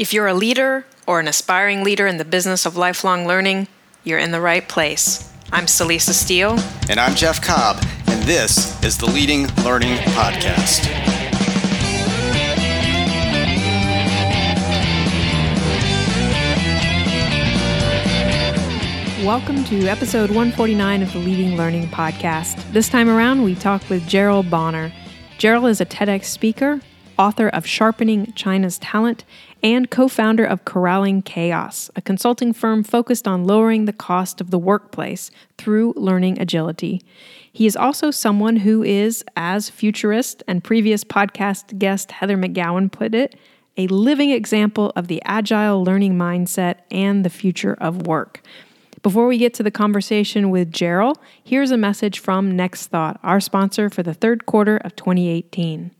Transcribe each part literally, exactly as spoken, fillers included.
If you're a leader or an aspiring leader in the business of lifelong learning, you're in the right place. I'm Celisa Steele. And I'm Jeff Cobb, and this is the Leading Learning Podcast. Welcome to episode one forty-nine of the Leading Learning Podcast. This time around, we talk with Gerald Bonner. Gerald is a TEDx speaker, author of Sharpening China's Talent, and co-founder of Corralling Chaos, a consulting firm focused on lowering the cost of the workplace through learning agility. He is also someone who is, as futurist and previous podcast guest Heather McGowan put it, a living example of the agile learning mindset and the future of work. Before we get to the conversation with Gerald, here's a message from Next Thought, our sponsor for the third quarter of twenty eighteen.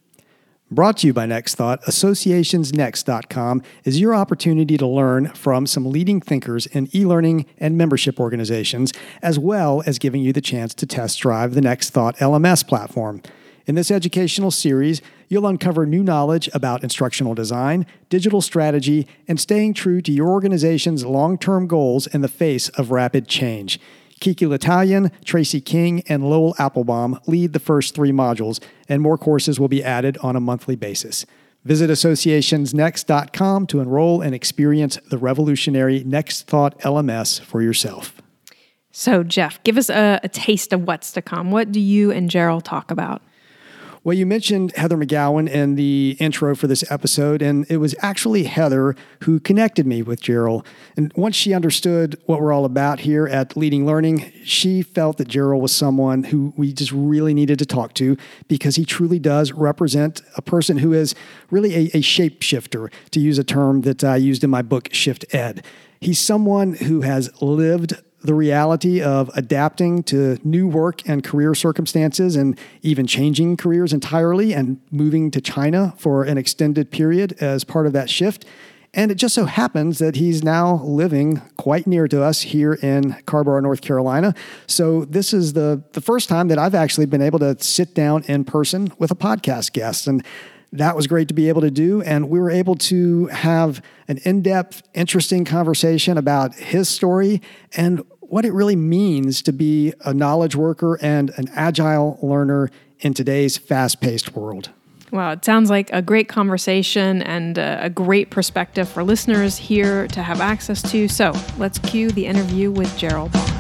Brought to you by Next Thought, associations next dot com is your opportunity to learn from some leading thinkers in e-learning and membership organizations, as well as giving you the chance to test drive the Next Thought L M S platform. In this educational series, you'll uncover new knowledge about instructional design, digital strategy, and staying true to your organization's long-term goals in the face of rapid change. Kiki Latalian, Tracy King, and Lowell Applebaum lead the first three modules, and more courses will be added on a monthly basis. Visit associations next dot com to enroll and experience the revolutionary Next Thought L M S for yourself. So, Jeff, give us a, a taste of what's to come. What do you and Gerald talk about? Well, you mentioned Heather McGowan in the intro for this episode, and it was actually Heather who connected me with Gerald. And once she understood what we're all about here at Leading Learning, she felt that Gerald was someone who we just really needed to talk to because he truly does represent a person who is really a, a shapeshifter, to use a term that I used in my book, Shift Ed. He's someone who has lived the reality of adapting to new work and career circumstances and even changing careers entirely and moving to China for an extended period as part of that shift. And it just so happens that he's now living quite near to us here in Carrboro, North Carolina. So this is the, the first time that I've actually been able to sit down in person with a podcast guest. And that was great to be able to do, and we were able to have an in-depth, interesting conversation about his story and what it really means to be a knowledge worker and an agile learner in today's fast-paced world. Wow, it sounds like a great conversation and a great perspective for listeners here to have access to. So let's cue the interview with Gerald Bonner.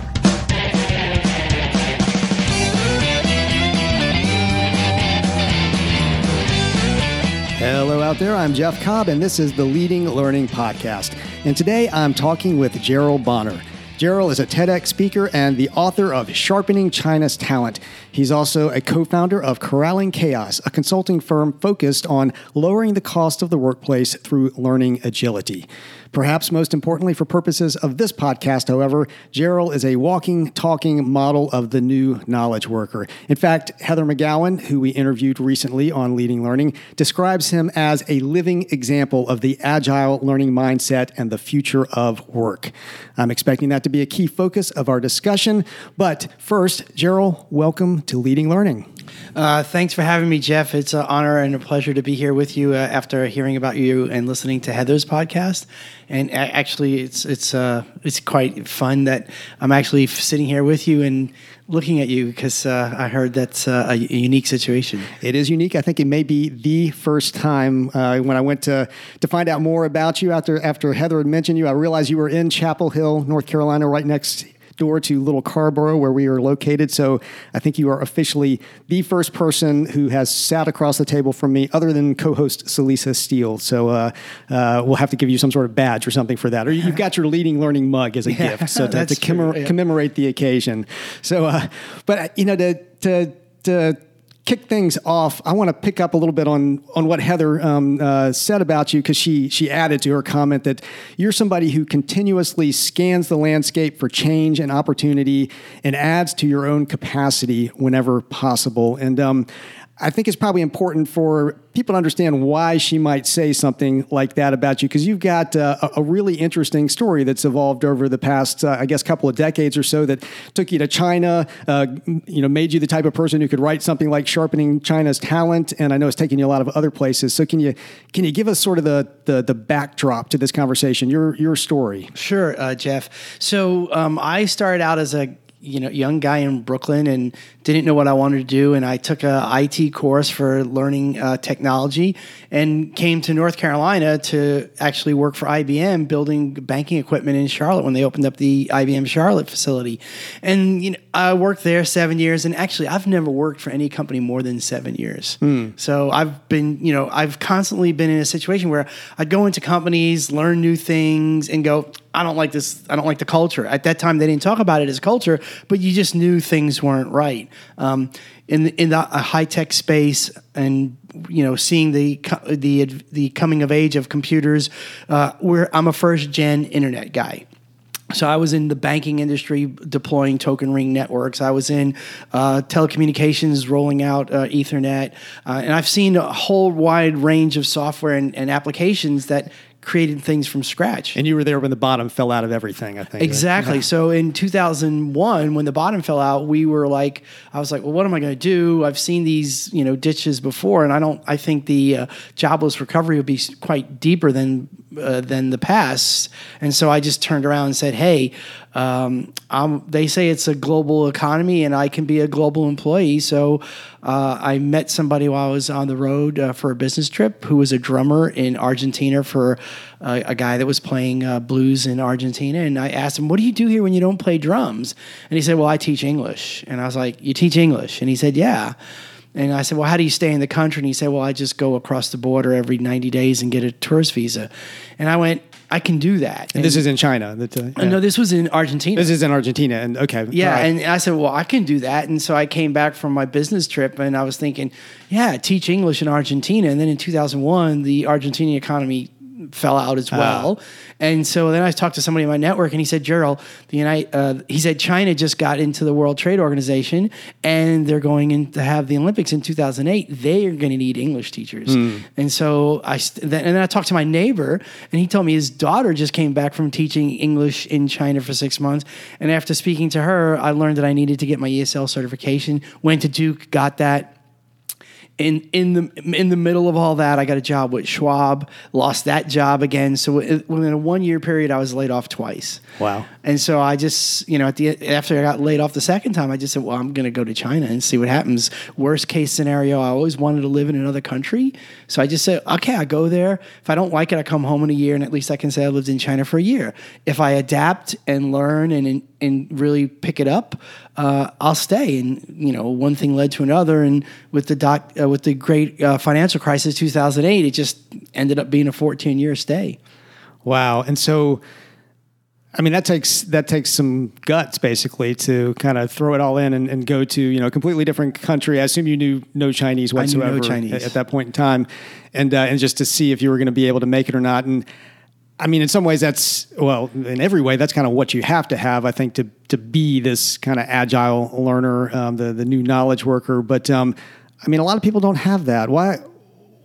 Hello out there, I'm Jeff Cobb, and this is the Leading Learning Podcast. And today I'm talking with Gerald Bonner. Gerald is a TEDx speaker and the author of Sharpening China's Talent. He's also a co-founder of Corralling Chaos, a consulting firm focused on lowering the cost of the workplace through learning agility. Perhaps most importantly for purposes of this podcast, however, Gerald is a walking, talking model of the new knowledge worker. In fact, Heather McGowan, who we interviewed recently on Leading Learning, describes him as a living example of the agile learning mindset and the future of work. I'm expecting that to be a key focus of our discussion. But first, Gerald, welcome to Leading Learning. Uh, thanks for having me, Jeff. It's an honor and a pleasure to be here with you uh, after hearing about you and listening to Heather's podcast. And actually, it's it's uh, it's quite fun that I'm actually sitting here with you and looking at you because uh, I heard that's uh, a unique situation. It is unique. I think it may be the first time uh, when I went to to find out more about you after after Heather had mentioned you, I realized you were in Chapel Hill, North Carolina, right next door to Little Carrboro, where we are located. So I think you are officially the first person who has sat across the table from me, other than co-host Celisa Steele. So uh, uh, we'll have to give you some sort of badge or something for that. Or you've got your Leading Learning mug as a yeah, gift, so to, to commem- true, yeah. commemorate the occasion. So, uh, but you know, to to to. kick things off, I want to pick up a little bit on on what Heather um, uh, said about you, because she she added to her comment that you're somebody who continuously scans the landscape for change and opportunity and adds to your own capacity whenever possible. And um, I think it's probably important for people to understand why she might say something like that about you, because you've got uh, a really interesting story that's evolved over the past, uh, I guess, couple of decades or so that took you to China, uh, you know, made you the type of person who could write something like Sharpening China's Talent, and I know it's taken you a lot of other places. So can you can you give us sort of the the, the backdrop to this conversation, your your story? Sure, uh, Jeff. So um, I started out as a you know, young guy in Brooklyn and didn't know what I wanted to do. And I took a I T course for learning uh, technology and came to North Carolina to actually work for I B M building banking equipment in Charlotte when they opened up the I B M Charlotte facility. And, you know, I worked there seven years and actually I've never worked for any company more than seven years. Mm. So I've been, you know, I've constantly been in a situation where I'd go into companies, learn new things and go, I don't like this. I don't like the culture. At that time, they didn't talk about it as culture, but you just knew things weren't right. Um, in the, in the high tech space, and you know, seeing the the the coming of age of computers, uh, where I'm a first gen internet guy. So I was in the banking industry deploying token ring networks. I was in uh, telecommunications rolling out uh, Ethernet, uh, and I've seen a whole wide range of software and, and applications that created things from scratch. And you were there when the bottom fell out of everything, I think. Exactly. Right? So in two thousand one, when the bottom fell out, we were like, I was like, well, what am I going to do? I've seen these, you know, ditches before, and I don't, I think the uh, jobless recovery would be quite deeper than, uh, than the past. And so I just turned around and said, hey, um, I'm, they say it's a global economy and I can be a global employee. So uh, I met somebody while I was on the road uh, for a business trip who was a drummer in Argentina for Uh, a guy that was playing uh, blues in Argentina. And I asked him, what do you do here when you don't play drums? And he said, well, I teach English. And I was like, you teach English? And he said, yeah. And I said, well, how do you stay in the country? And he said, well, I just go across the border every ninety days and get a tourist visa. And I went, I can do that. And, and this is in China? That, uh, yeah. No, this was in Argentina. This is in Argentina. And okay. Yeah. Right. And I said, well, I can do that. And so I came back from my business trip and I was thinking, yeah, teach English in Argentina. And then in two thousand one, the Argentinian economy fell out as well. Uh, and so then I talked to somebody in my network and he said, Gerald, the United, uh, he said, China just got into the World Trade Organization and they're going in to have the Olympics in two thousand eight. They are going to need English teachers. Mm. And so I, st- then, and then I talked to my neighbor and he told me his daughter just came back from teaching English in China for six months. And after speaking to her, I learned that I needed to get my E S L certification, went to Duke, got that. In in the in the middle of all that, I got a job with Schwab, lost that job again. So within a one year period, I was laid off twice. Wow! And so I just, you know, at the after I got laid off the second time, I just said, well, I'm going to go to China and see what happens. Worst case scenario, I always wanted to live in another country, so I just said, okay, I go there. If I don't like it, I come home in a year, and at least I can say I lived in China for a year. If I adapt and learn and and really pick it up, uh, I'll stay. And you know, one thing led to another, and with the doc. Uh, with the great uh, financial crisis, two thousand eight, it just ended up being a fourteen-year stay. Wow. And so, I mean, that takes that takes some guts, basically, to kind of throw it all in and, and go to, you know, a completely different country. I assume you knew no Chinese whatsoever I knew no Chinese. At, at that point in time, and uh, and just to see if you were going to be able to make it or not. And I mean, in some ways, that's, well, in every way, that's kind of what you have to have, I think, to to be this kind of agile learner, um, the, the new knowledge worker. But um I mean, a lot of people don't have that. Why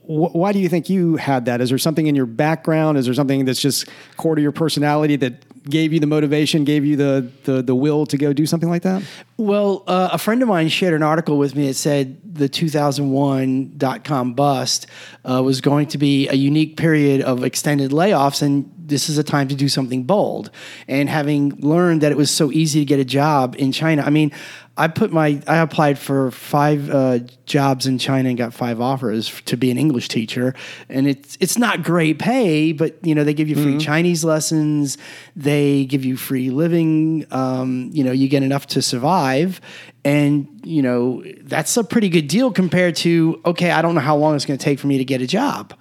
wh- Why do you think you had that? Is there something in your background? Is there something that's just core to your personality that gave you the motivation, gave you the the, the will to go do something like that? Well, uh, a friend of mine shared an article with me that said the two thousand one dot-com bust uh, was going to be a unique period of extended layoffs, and this is a time to do something bold. And having learned that it was so easy to get a job in China, I mean, I put my I applied for five uh, jobs in China and got five offers to be an English teacher, and it's it's not great pay, but you know they give you free mm-hmm. Chinese lessons, they give you free living, um, you know you get enough to survive, and you know that's a pretty good deal compared to okay, I don't know how long it's going to take for me to get a job,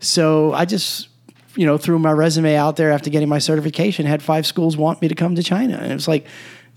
so I just. You know, threw my resume out there after getting my certification, had five schools want me to come to China. And it was like,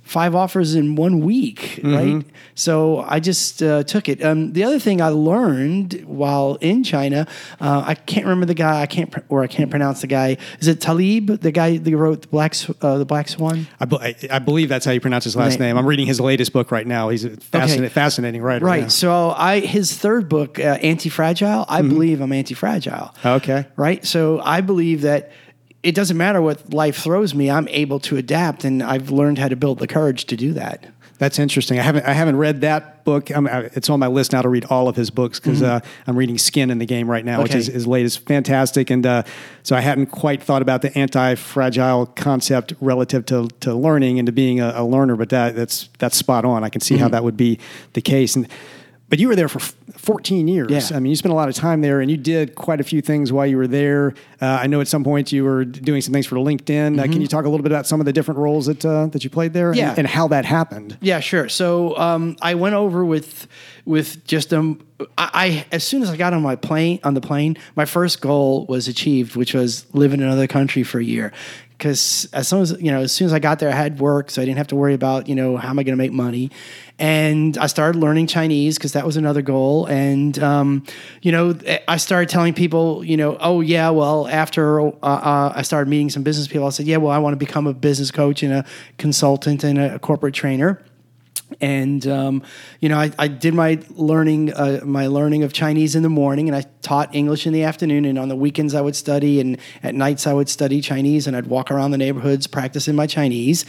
five offers in one week, mm-hmm. right? So I just uh, took it. Um, the other thing I learned while in China, uh, I can't remember the guy, I can't pr- or I can't pronounce the guy. Is it Talib, the guy that wrote The Black uh, the Black Swan? I, be- I believe that's how you pronounce his last name. I'm reading his latest book right now. He's a fascinating, okay. fascinating writer. Right. Now. So I his third book, uh, Anti-Fragile. I mm-hmm. believe I'm anti-fragile. Okay. Right. So I believe that. It doesn't matter what life throws me. I'm able to adapt, and I've learned how to build the courage to do that. That's interesting. I haven't I haven't read that book. I'm, I, it's on my list now to read all of his books because mm-hmm. uh, I'm reading Skin in the Game right now, okay. which is his latest. Fantastic. And uh, so I hadn't quite thought about the anti-fragile concept relative to, to learning and to being a, a learner, but that, that's that's spot on. I can see mm-hmm. how that would be the case. And But you were there for fourteen years. Yeah. I mean, you spent a lot of time there, and you did quite a few things while you were there. Uh, I know at some point you were doing some things for LinkedIn. Mm-hmm. Uh, can you talk a little bit about some of the different roles that uh, that you played there yeah. and, and how that happened? Yeah, sure. So um, I went over with with just um, I, I as soon as I got on my plane on the plane, my first goal was achieved, which was live in another country for a year. Because as soon as you know, as soon as I got there, I had work, so I didn't have to worry about you know how am I going to make money, and I started learning Chinese because that was another goal. And um, you know, I started telling people, you know, oh yeah, well after uh, uh, I started meeting some business people, I said, yeah, well I want to become a business coach and a consultant and a corporate trainer. And, um, you know, I, I did my learning, uh, my learning of Chinese in the morning, and I taught English in the afternoon, and on the weekends I would study, and at nights I would study Chinese, and I'd walk around the neighborhoods practicing my Chinese.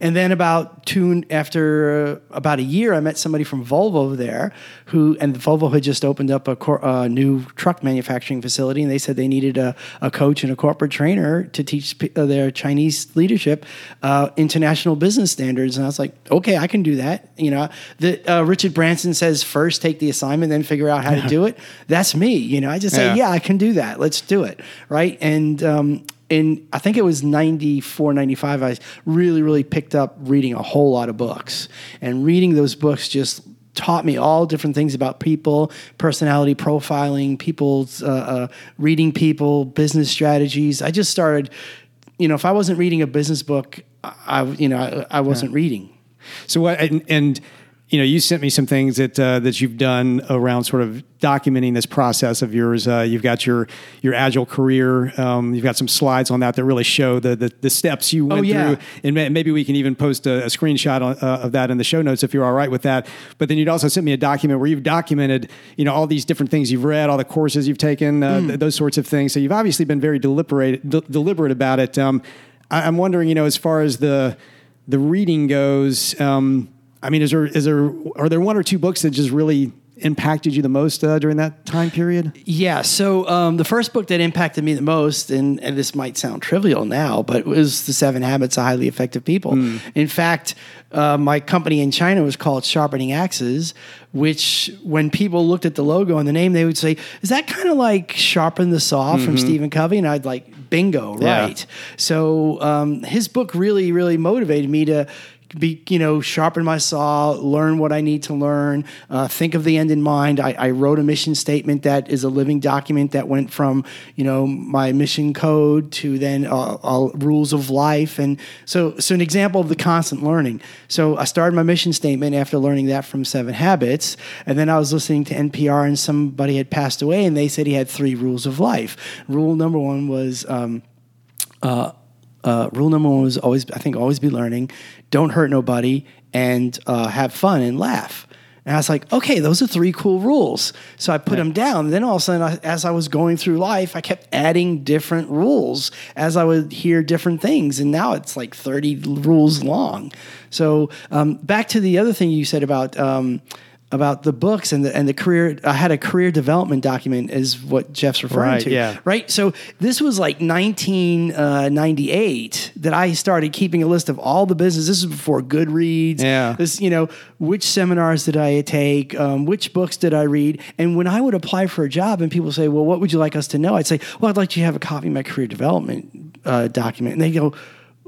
And then about two, after uh, about a year, I met somebody from Volvo there who, and Volvo had just opened up a cor- uh, new truck manufacturing facility, and they said they needed a, a coach and a corporate trainer to teach p- their Chinese leadership, uh, international business standards. And I was like, okay, I can do that. You know, the, uh, Richard Branson says, first take the assignment, then figure out how yeah. to do it. That's me. You know, I just say, yeah, yeah I can do that. Let's do it. Right. And, um, and I think it was ninety-four, ninety-five. I really, really picked up reading a whole lot of books, and reading those books just taught me all different things about people, personality profiling, people's, uh, uh reading people, business strategies. I just started, you know, if I wasn't reading a business book, I, you know, I, I wasn't yeah. reading. So what, and, and, you know, you sent me some things that, uh, that you've done around sort of documenting this process of yours. Uh, you've got your, your agile career. Um, you've got some slides on that that really show the, the, the steps you went oh, yeah. through. And may, maybe we can even post a, a screenshot on, uh, of that in the show notes if you're all right with that. But then you'd also sent me a document where you've documented, you know, all these different things you've read, all the courses you've taken, uh, mm. th- those sorts of things. So you've obviously been very deliberate, d- deliberate about it. Um, I, I'm wondering, you know, as far as the, the reading goes, um, I mean, is there is there are there one or two books that just really impacted you the most uh, during that time period? Yeah. So um, the first book that impacted me the most, and, and this might sound trivial now, but it was The Seven Habits of Highly Effective People. Mm. In fact, uh, my company in China was called Sharpening Axes, which when people looked at the logo and the name, they would say, is that kind of like Sharpen the Saw mm-hmm. from Stephen Covey? And I'd like, bingo, right? Yeah. So um, his book really, really motivated me to Be, you know, sharpen my saw, learn what I need to learn, uh, think of the end in mind. I, I wrote a mission statement that is a living document that went from, you know, my mission code to then uh, all rules of life. And so, so an example of the constant learning. So I started my mission statement after learning that from Seven Habits. And then I was listening to N P R, and somebody had passed away, and they said he had three rules of life. Rule number one was, um, uh, Uh, rule number one was always, I think, always be learning, don't hurt nobody, and uh, have fun and laugh. And I was like, okay, those are three cool rules. So I put yeah. them down. Then all of a sudden, I, as I was going through life, I kept adding different rules as I would hear different things. And now it's like thirty rules long. So um, back to the other thing you said about... Um, about the books and the and the career. I had a career development document is what Jeff's referring right, to. Yeah. Right. So this was like nineteen ninety-eight that I started keeping a list of all the business. This is before Goodreads. Yeah. This, you know, which seminars did I take? Um, which books did I read? And when I would apply for a job and people say, well, what would you like us to know? I'd say, well, I'd like you to have a copy of my career development uh, document. And they go,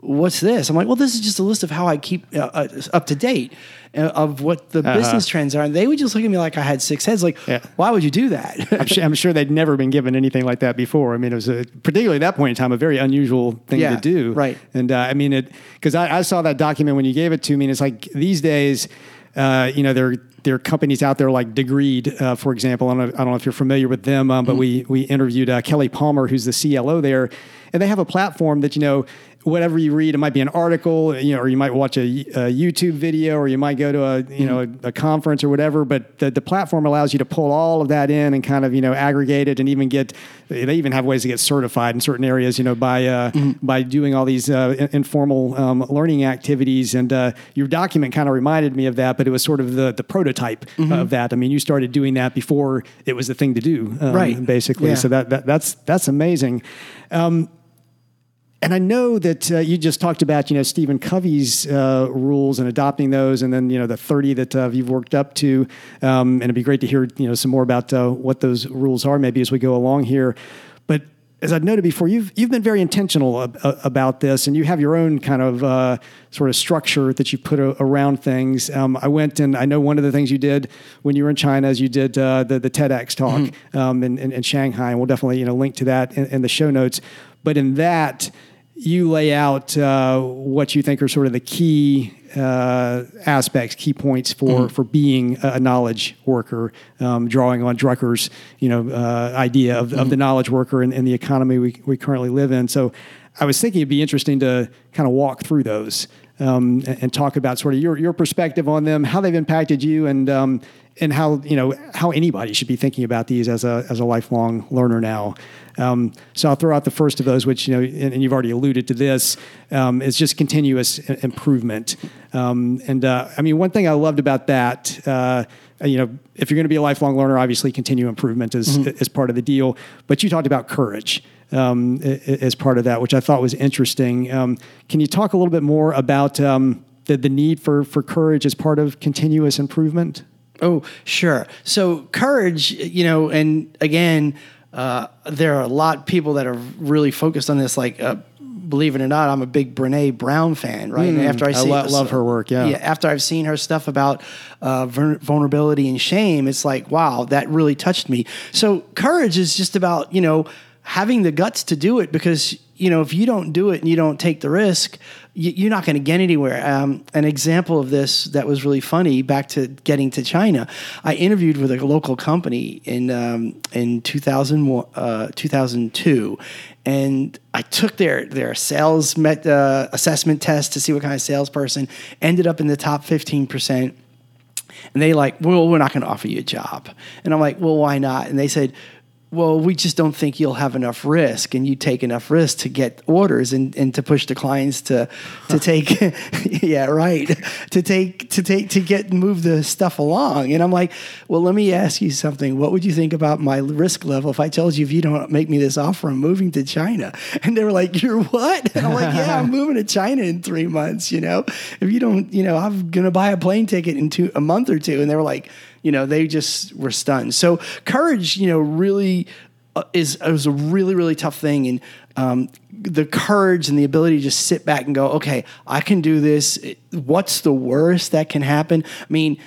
what's this? I'm like, well, this is just a list of how I keep uh, uh, up to date uh, of what the uh-huh. business trends are. And they would just look at me like I had six heads. Like, yeah. why would you do that? I'm, sure, I'm sure they'd never been given anything like that before. I mean, it was a, particularly at that point in time, a very unusual thing yeah, to do. Right. And uh, I mean, it because I, I saw that document when you gave it to me. And it's like these days, uh, you know, there are there are companies out there like Degreed, uh, for example. I don't know, I don't know if you're familiar with them, um, but mm-hmm. we we interviewed uh, Kelly Palmer, who's the C L O there. And they have a platform that, you know, whatever you read, it might be an article, you know, or you might watch a, a YouTube video, or you might go to a, you know, a, a conference or whatever. But the, the platform allows you to pull all of that in and kind of, you know, aggregate it and even get, they even have ways to get certified in certain areas, you know, by uh, mm-hmm. by doing all these uh, informal um, learning activities. And uh, your document kind of reminded me of that, but it was sort of the, the prototype mm-hmm. of that. I mean, you started doing that before it was the thing to do, um, right? Basically. Yeah. So that, that that's that's amazing. Um, And I know that uh, you just talked about, you know, Stephen Covey's uh, rules and adopting those, and then, you know, the thirty that uh, you've worked up to. Um, and it'd be great to hear, you know, some more about uh, what those rules are maybe as we go along here. But as I've noted before, you've you've been very intentional ab- about this, and you have your own kind of uh, sort of structure that you put a- around things. Um, I went and I know one of the things you did when you were in China is you did uh, the, the TEDx talk mm-hmm. um, in, in, in Shanghai, and we'll definitely, you know, link to that in, in the show notes. But in that, you lay out uh, what you think are sort of the key uh, aspects, key points for, mm-hmm. for being a knowledge worker, um, drawing on Drucker's, you know, uh, idea of, mm-hmm. of the knowledge worker and, and the economy we, we currently live in. So I was thinking it'd be interesting to kind of walk through those um, and, and talk about sort of your, your perspective on them, how they've impacted you, and um, and how, you know, how anybody should be thinking about these as a as a lifelong learner now. Um, so I'll throw out the first of those, which, you know, and, and you've already alluded to this, um, is just continuous improvement. Um, and uh, I mean, one thing I loved about that, uh, you know, if you're going to be a lifelong learner, obviously continuous improvement is mm-hmm. is part of the deal. But you talked about courage um, as part of that, which I thought was interesting. Um, can you talk a little bit more about um, the, the need for for courage as part of continuous improvement? Oh, sure. So courage, you know, and again, uh, there are a lot of people that are really focused on this. Like, uh, believe it or not, I'm a big Brene Brown fan, right? Mm, and after I, see, I lo- love her work, yeah. yeah. After I've seen her stuff about uh, vulnerability and shame, it's like, wow, that really touched me. So courage is just about, you know, having the guts to do it, because, you know, if you don't do it and you don't take the risk, you're not going to get anywhere. Um, an example of this that was really funny, back to getting to China, I interviewed with a local company in um, in two thousand, uh, two thousand two, and I took their their sales met, uh, assessment test to see what kind of salesperson, ended up in the top fifteen percent. And they like, well, we're not going to offer you a job. And I'm like, well, why not? And they said, well, we just don't think you'll have enough risk, and you take enough risk to get orders and, and to push the clients to to take, yeah, right, to take to take to get move the stuff along. And I'm like, well, let me ask you something. What would you think about my risk level if I told you, if you don't make me this offer, I'm moving to China? And they were like, you're what? And I'm like, yeah, I'm moving to China in three months. You know, if you don't, you know, I'm gonna buy a plane ticket in two a month or two. And they were like, you know, they just were stunned. So courage, you know, really uh, is, is a really, really tough thing. And um, the courage and the ability to just sit back and go, okay, I can do this. What's the worst that can happen? I mean,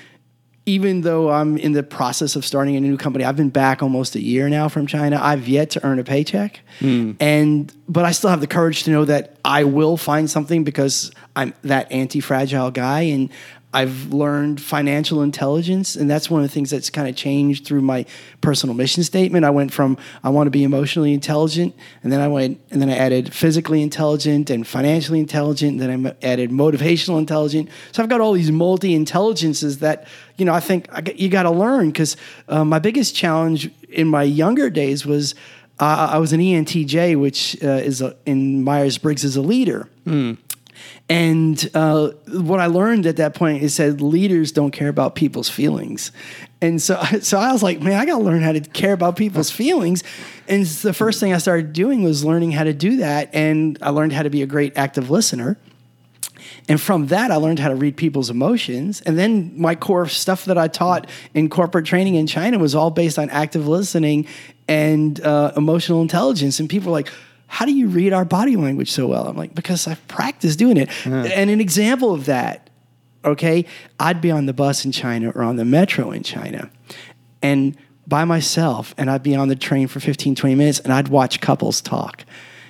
even though I'm in the process of starting a new company, I've been back almost a year now from China. I've yet to earn a paycheck. Mm. And but I still have the courage to know that I will find something, because I'm that anti-fragile guy, and I've learned financial intelligence, and that's one of the things that's kind of changed through my personal mission statement. I went from, I want to be emotionally intelligent, and then I went, and then I added physically intelligent and financially intelligent, and then I added motivational intelligent. So I've got all these multi-intelligences that, you know, I think I, you got to learn, because uh, my biggest challenge in my younger days was uh, I was an E N T J, which uh, is a, in Myers-Briggs is a leader. Mm. And uh, what I learned at that point is that leaders don't care about people's feelings. And so, so I was like, man, I got to learn how to care about people's feelings. And the first thing I started doing was learning how to do that. And I learned how to be a great active listener. And from that, I learned how to read people's emotions. And then my core stuff that I taught in corporate training in China was all based on active listening and uh, emotional intelligence. And people were like, how do you read our body language so well? I'm like, because I've practiced doing it. Uh. And an example of that, okay, I'd be on the bus in China or on the metro in China and by myself, and I'd be on the train for fifteen, twenty minutes, and I'd watch couples talk.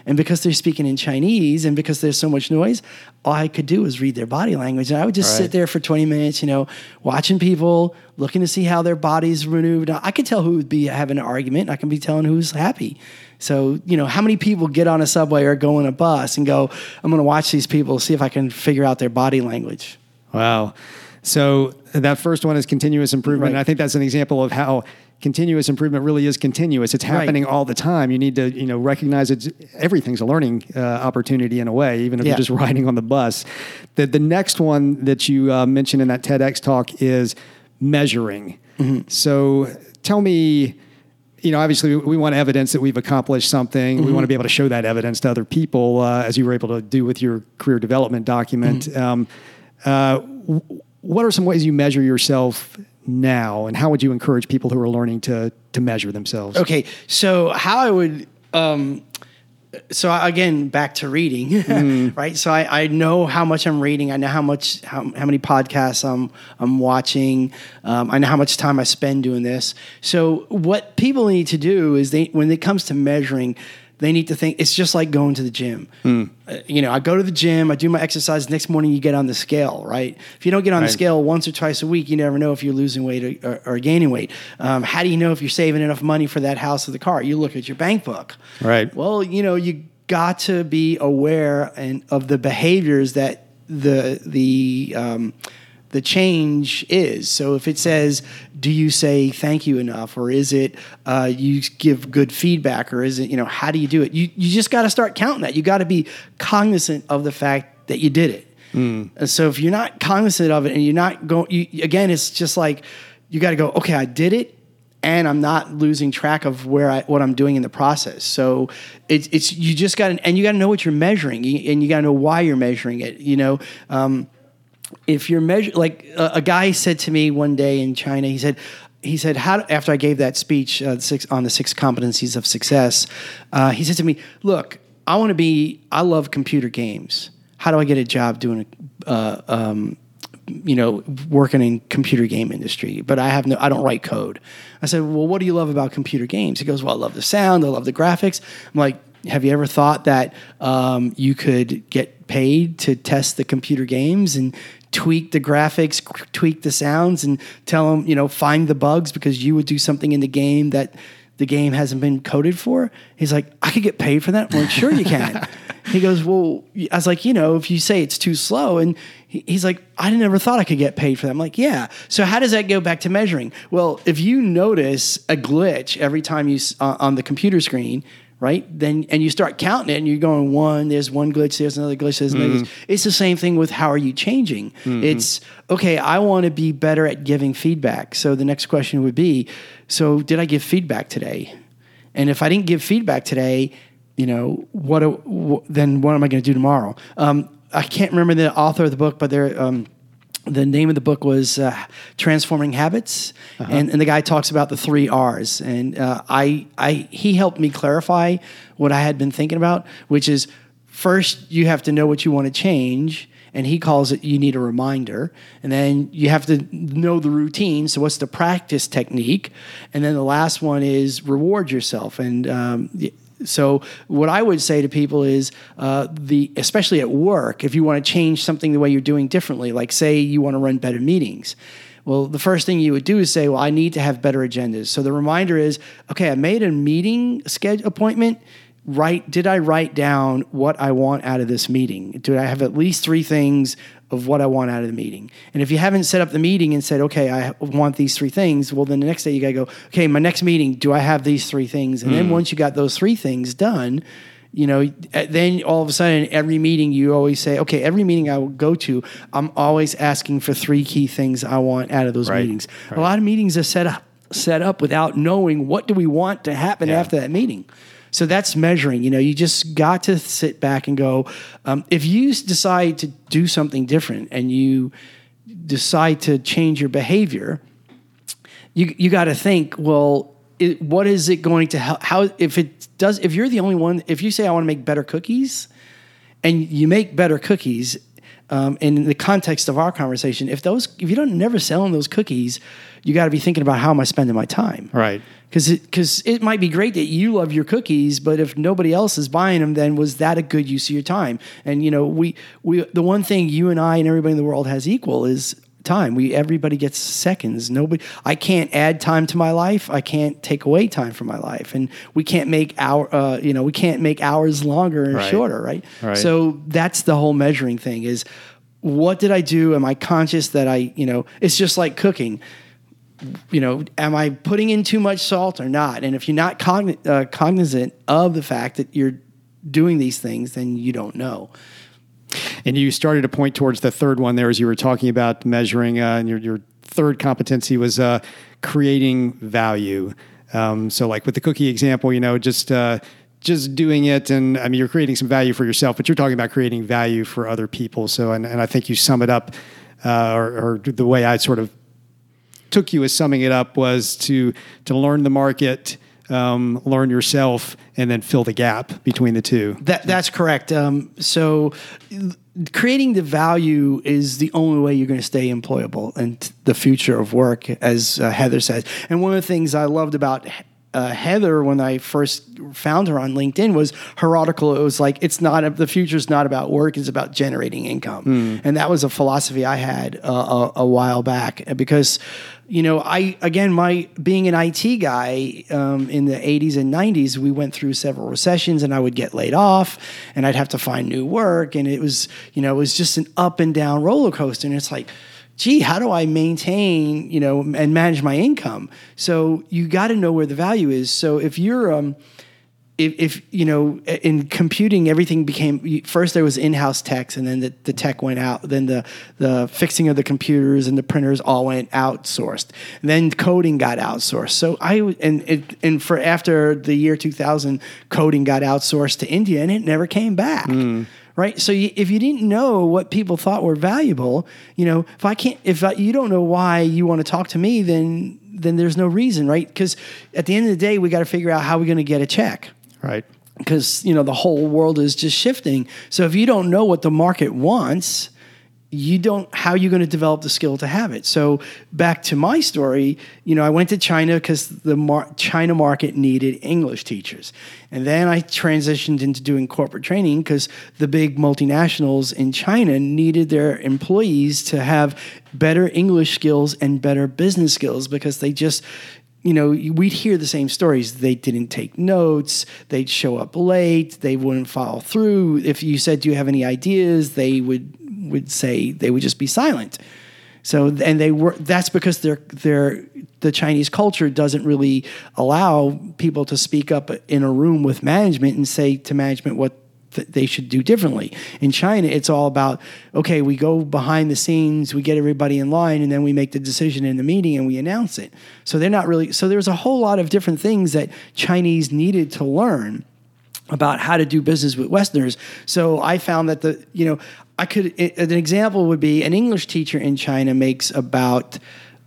And because they're speaking in Chinese and because there's so much noise, all I could do was read their body language. And I would just right. sit there for twenty minutes, you know, watching people, looking to see how their bodies maneuvered. I could tell who would be having an argument. I can be telling who's happy. So, you know, how many people get on a subway or go on a bus and go, I'm going to watch these people, see if I can figure out their body language. Wow. So that first one is continuous improvement. Right. And I think that's an example of how continuous improvement really is continuous. It's happening right. all the time. You need to, you know, recognize it's everything's a learning uh, opportunity in a way, even if yeah. you're just riding on the bus. The the next one that you uh, mentioned in that TEDx talk is measuring. Mm-hmm. So tell me, you know, obviously we want evidence that we've accomplished something. Mm-hmm. We want to be able to show that evidence to other people, uh, as you were able to do with your career development document. Mm-hmm. Um, uh, w- what are some ways you measure yourself now, and how would you encourage people who are learning to to measure themselves? Okay, so how I would, um, so I, again, back to reading, mm. right? So I, I know how much I'm reading. I know how much how, how many podcasts I'm I'm watching. Um, I know how much time I spend doing this. So what people need to do is they when it comes to measuring, they need to think it's just like going to the gym. Mm. Uh, you know, I go to the gym, I do my exercise. Next morning, you get on the scale, right? If you don't get on right. the scale once or twice a week, you never know if you're losing weight or, or, or gaining weight. Um, how do you know if you're saving enough money for that house or the car? You look at your bank book. Right. Well, you know, you got to be aware and of the behaviors that the the um, the change is. So if it says, do you say thank you enough? Or is it, uh, you give good feedback? Or is it, you know, how do you do it? You you just got to start counting that. You got to be cognizant of the fact that you did it. Mm. And so if you're not cognizant of it and you're not going, you, again, it's just like, you got to go, okay, I did it. And I'm not losing track of where I, what I'm doing in the process. So it's, it's, you just got to, and you got to know what you're measuring and you got to know why you're measuring it. You know, um, If you're measure, like uh, a guy said to me one day in China, he said, he said, how, after I gave that speech uh, six, on the six competencies of success, uh, he said to me, look, I want to be, I love computer games. How do I get a job doing, a, uh, um, you know, working in computer game industry, but I have no, I don't write code. I said, well, what do you love about computer games? He goes, well, I love the sound. I love the graphics. I'm like, have you ever thought that um, you could get paid to test the computer games and tweak the graphics, tweak the sounds, and tell them, you know, find the bugs because you would do something in the game that the game hasn't been coded for? He's like, I could get paid for that? Well, sure you can. He goes, well, I was like, you know, if you say it's too slow, and he's like, I never thought I could get paid for that. I'm like, yeah. So how does that go back to measuring? Well, if you notice a glitch every time you uh, on the computer screen, right? Then, and you start counting it and you're going one, there's one glitch, there's another glitch, there's another mm-hmm. glitch. It's the same thing with how are you changing? Mm-hmm. It's, okay, I want to be better at giving feedback. So the next question would be, so did I give feedback today? And if I didn't give feedback today, you know, what, a, wh- then what am I going to do tomorrow? Um, I can't remember the author of the book, but they're, um, the name of the book was uh, Transforming Habits, uh-huh. and, and the guy talks about the three R's. And uh, I, I, he helped me clarify what I had been thinking about, which is first you have to know what you want to change, and he calls it you need a reminder. And then you have to know the routine, so what's the practice technique? And then the last one is reward yourself. And um, the, So what I would say to people is, uh, the especially at work, if you want to change something the way you're doing differently, like say you want to run better meetings, well, the first thing you would do is say, well, I need to have better agendas. So the reminder is, okay, I made a meeting schedule appointment. Right? Did I write down what I want out of this meeting? Do I have at least three things of what I want out of the meeting? And if you haven't set up the meeting and said, okay, I want these three things, well, then the next day you got to go, okay, my next meeting, do I have these three things? And mm. then once you got those three things done, you know, then all of a sudden every meeting you always say, okay, every meeting I will go to, I'm always asking for three key things I want out of those right. meetings. Right. A lot of meetings are set up, set up without knowing what do we want to happen yeah. after that meeting. So that's measuring. You know, you just got to sit back and go, um, if you decide to do something different and you decide to change your behavior, you you got to think, well, it, what is it going to help? How, if it does, if you're the only one, if you say, I want to make better cookies and you make better cookies, um, in the context of our conversation, if those, if you don't never sell them those cookies, you got to be thinking about how am I spending my time? Right. Because it, cause it might be great that you love your cookies, but if nobody else is buying them, then was that a good use of your time? And, you know, we, we the one thing you and I and everybody in the world has equal is time. We everybody gets seconds. Nobody. I can't add time to my life. I can't take away time from my life, and we can't make our. Uh, you know, we can't make hours longer and right. shorter, right? right? So that's the whole measuring thing: is what did I do? Am I conscious that I? You know, it's just like cooking. You know, am I putting in too much salt or not? And if you're not cogn- uh, cognizant of the fact that you're doing these things, then you don't know. And you started to point towards the third one there as you were talking about measuring, uh, and your, your third competency was uh, creating value. Um, so like with the cookie example, you know, just uh, just doing it. And I mean, you're creating some value for yourself, but you're talking about creating value for other people. So, and, and I think you sum it up, uh, or, or the way I sort of took you as summing it up was to to learn the market, Um, learn yourself, and then fill the gap between the two. That, that's correct. Um, so creating the value is the only way you're going to stay employable and t- the future of work, as uh, Heather says. And one of the things I loved about uh, Heather when I first found her on LinkedIn was her article. It was like, it's not, a, the future's not about work, it's about generating income. Mm. And that was a philosophy I had uh, a, a while back because, you know, I, again, my being an I T guy um, in the eighties and nineties, we went through several recessions and I would get laid off and I'd have to find new work. And it was, you know, it was just an up and down roller coaster. And it's like, gee, how do I maintain, you know, and manage my income? So you got to know where the value is. So if you're, um, if, if, you know, in computing, everything became, first there was in-house techs, and then the, the tech went out. Then the, the fixing of the computers and the printers all went outsourced. And then coding got outsourced. So I, and it, and for after the year two thousand, coding got outsourced to India and it never came back. Mm. Right. So you, if you didn't know what people thought were valuable, you know, if I can't, if I, you don't know why you want to talk to me, then, then there's no reason. Right. Because at the end of the day, we got to figure out how we're going to get a check. Right. Because, you know, the whole world is just shifting. So if you don't know what the market wants, you don't, how are you going to develop the skill to have it? So back to my story, you know, I went to China because the mar- China market needed English teachers. And then I transitioned into doing corporate training because the big multinationals in China needed their employees to have better English skills and better business skills because they just... You know, we'd hear the same stories. They didn't take notes. They'd show up late. They wouldn't follow through. If you said, do you have any ideas? They would, would say, they would just be silent. So, and they were, that's because they're, they're, the Chinese culture doesn't really allow people to speak up in a room with management and say to management what th- they should do differently. In China, it's all about, okay, we go behind the scenes, we get everybody in line, and then we make the decision in the meeting and we announce it. So they're not really, so there's a whole lot of different things that Chinese needed to learn about how to do business with Westerners. So I found that the, you know, I could, it, an example would be an English teacher in China makes about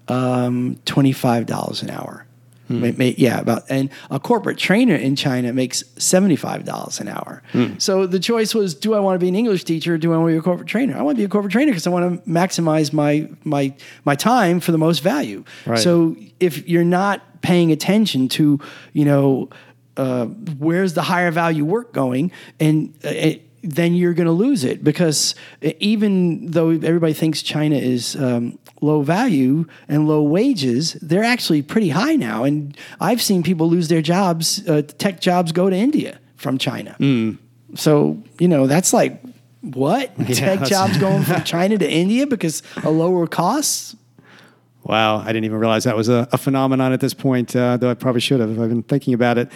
um, twenty-five dollars an hour. Mm. Yeah, about, and a corporate trainer in China makes seventy-five dollars an hour. Mm. So the choice was, do I want to be an English teacher or do I want to be a corporate trainer? I want to be a corporate trainer because I want to maximize my my my time for the most value. Right. So if you're not paying attention to, you know, uh, where's the higher value work going, and uh, it, then you're going to lose it, because even though everybody thinks China is um, low value and low wages, they're actually pretty high now. And I've seen people lose their jobs, uh, tech jobs go to India from China. Mm. So, you know, that's like, what? Yeah, tech jobs going from China to India because of lower costs? Wow. I didn't even realize that was a, a phenomenon at this point, uh, though I probably should have. I've been thinking about it.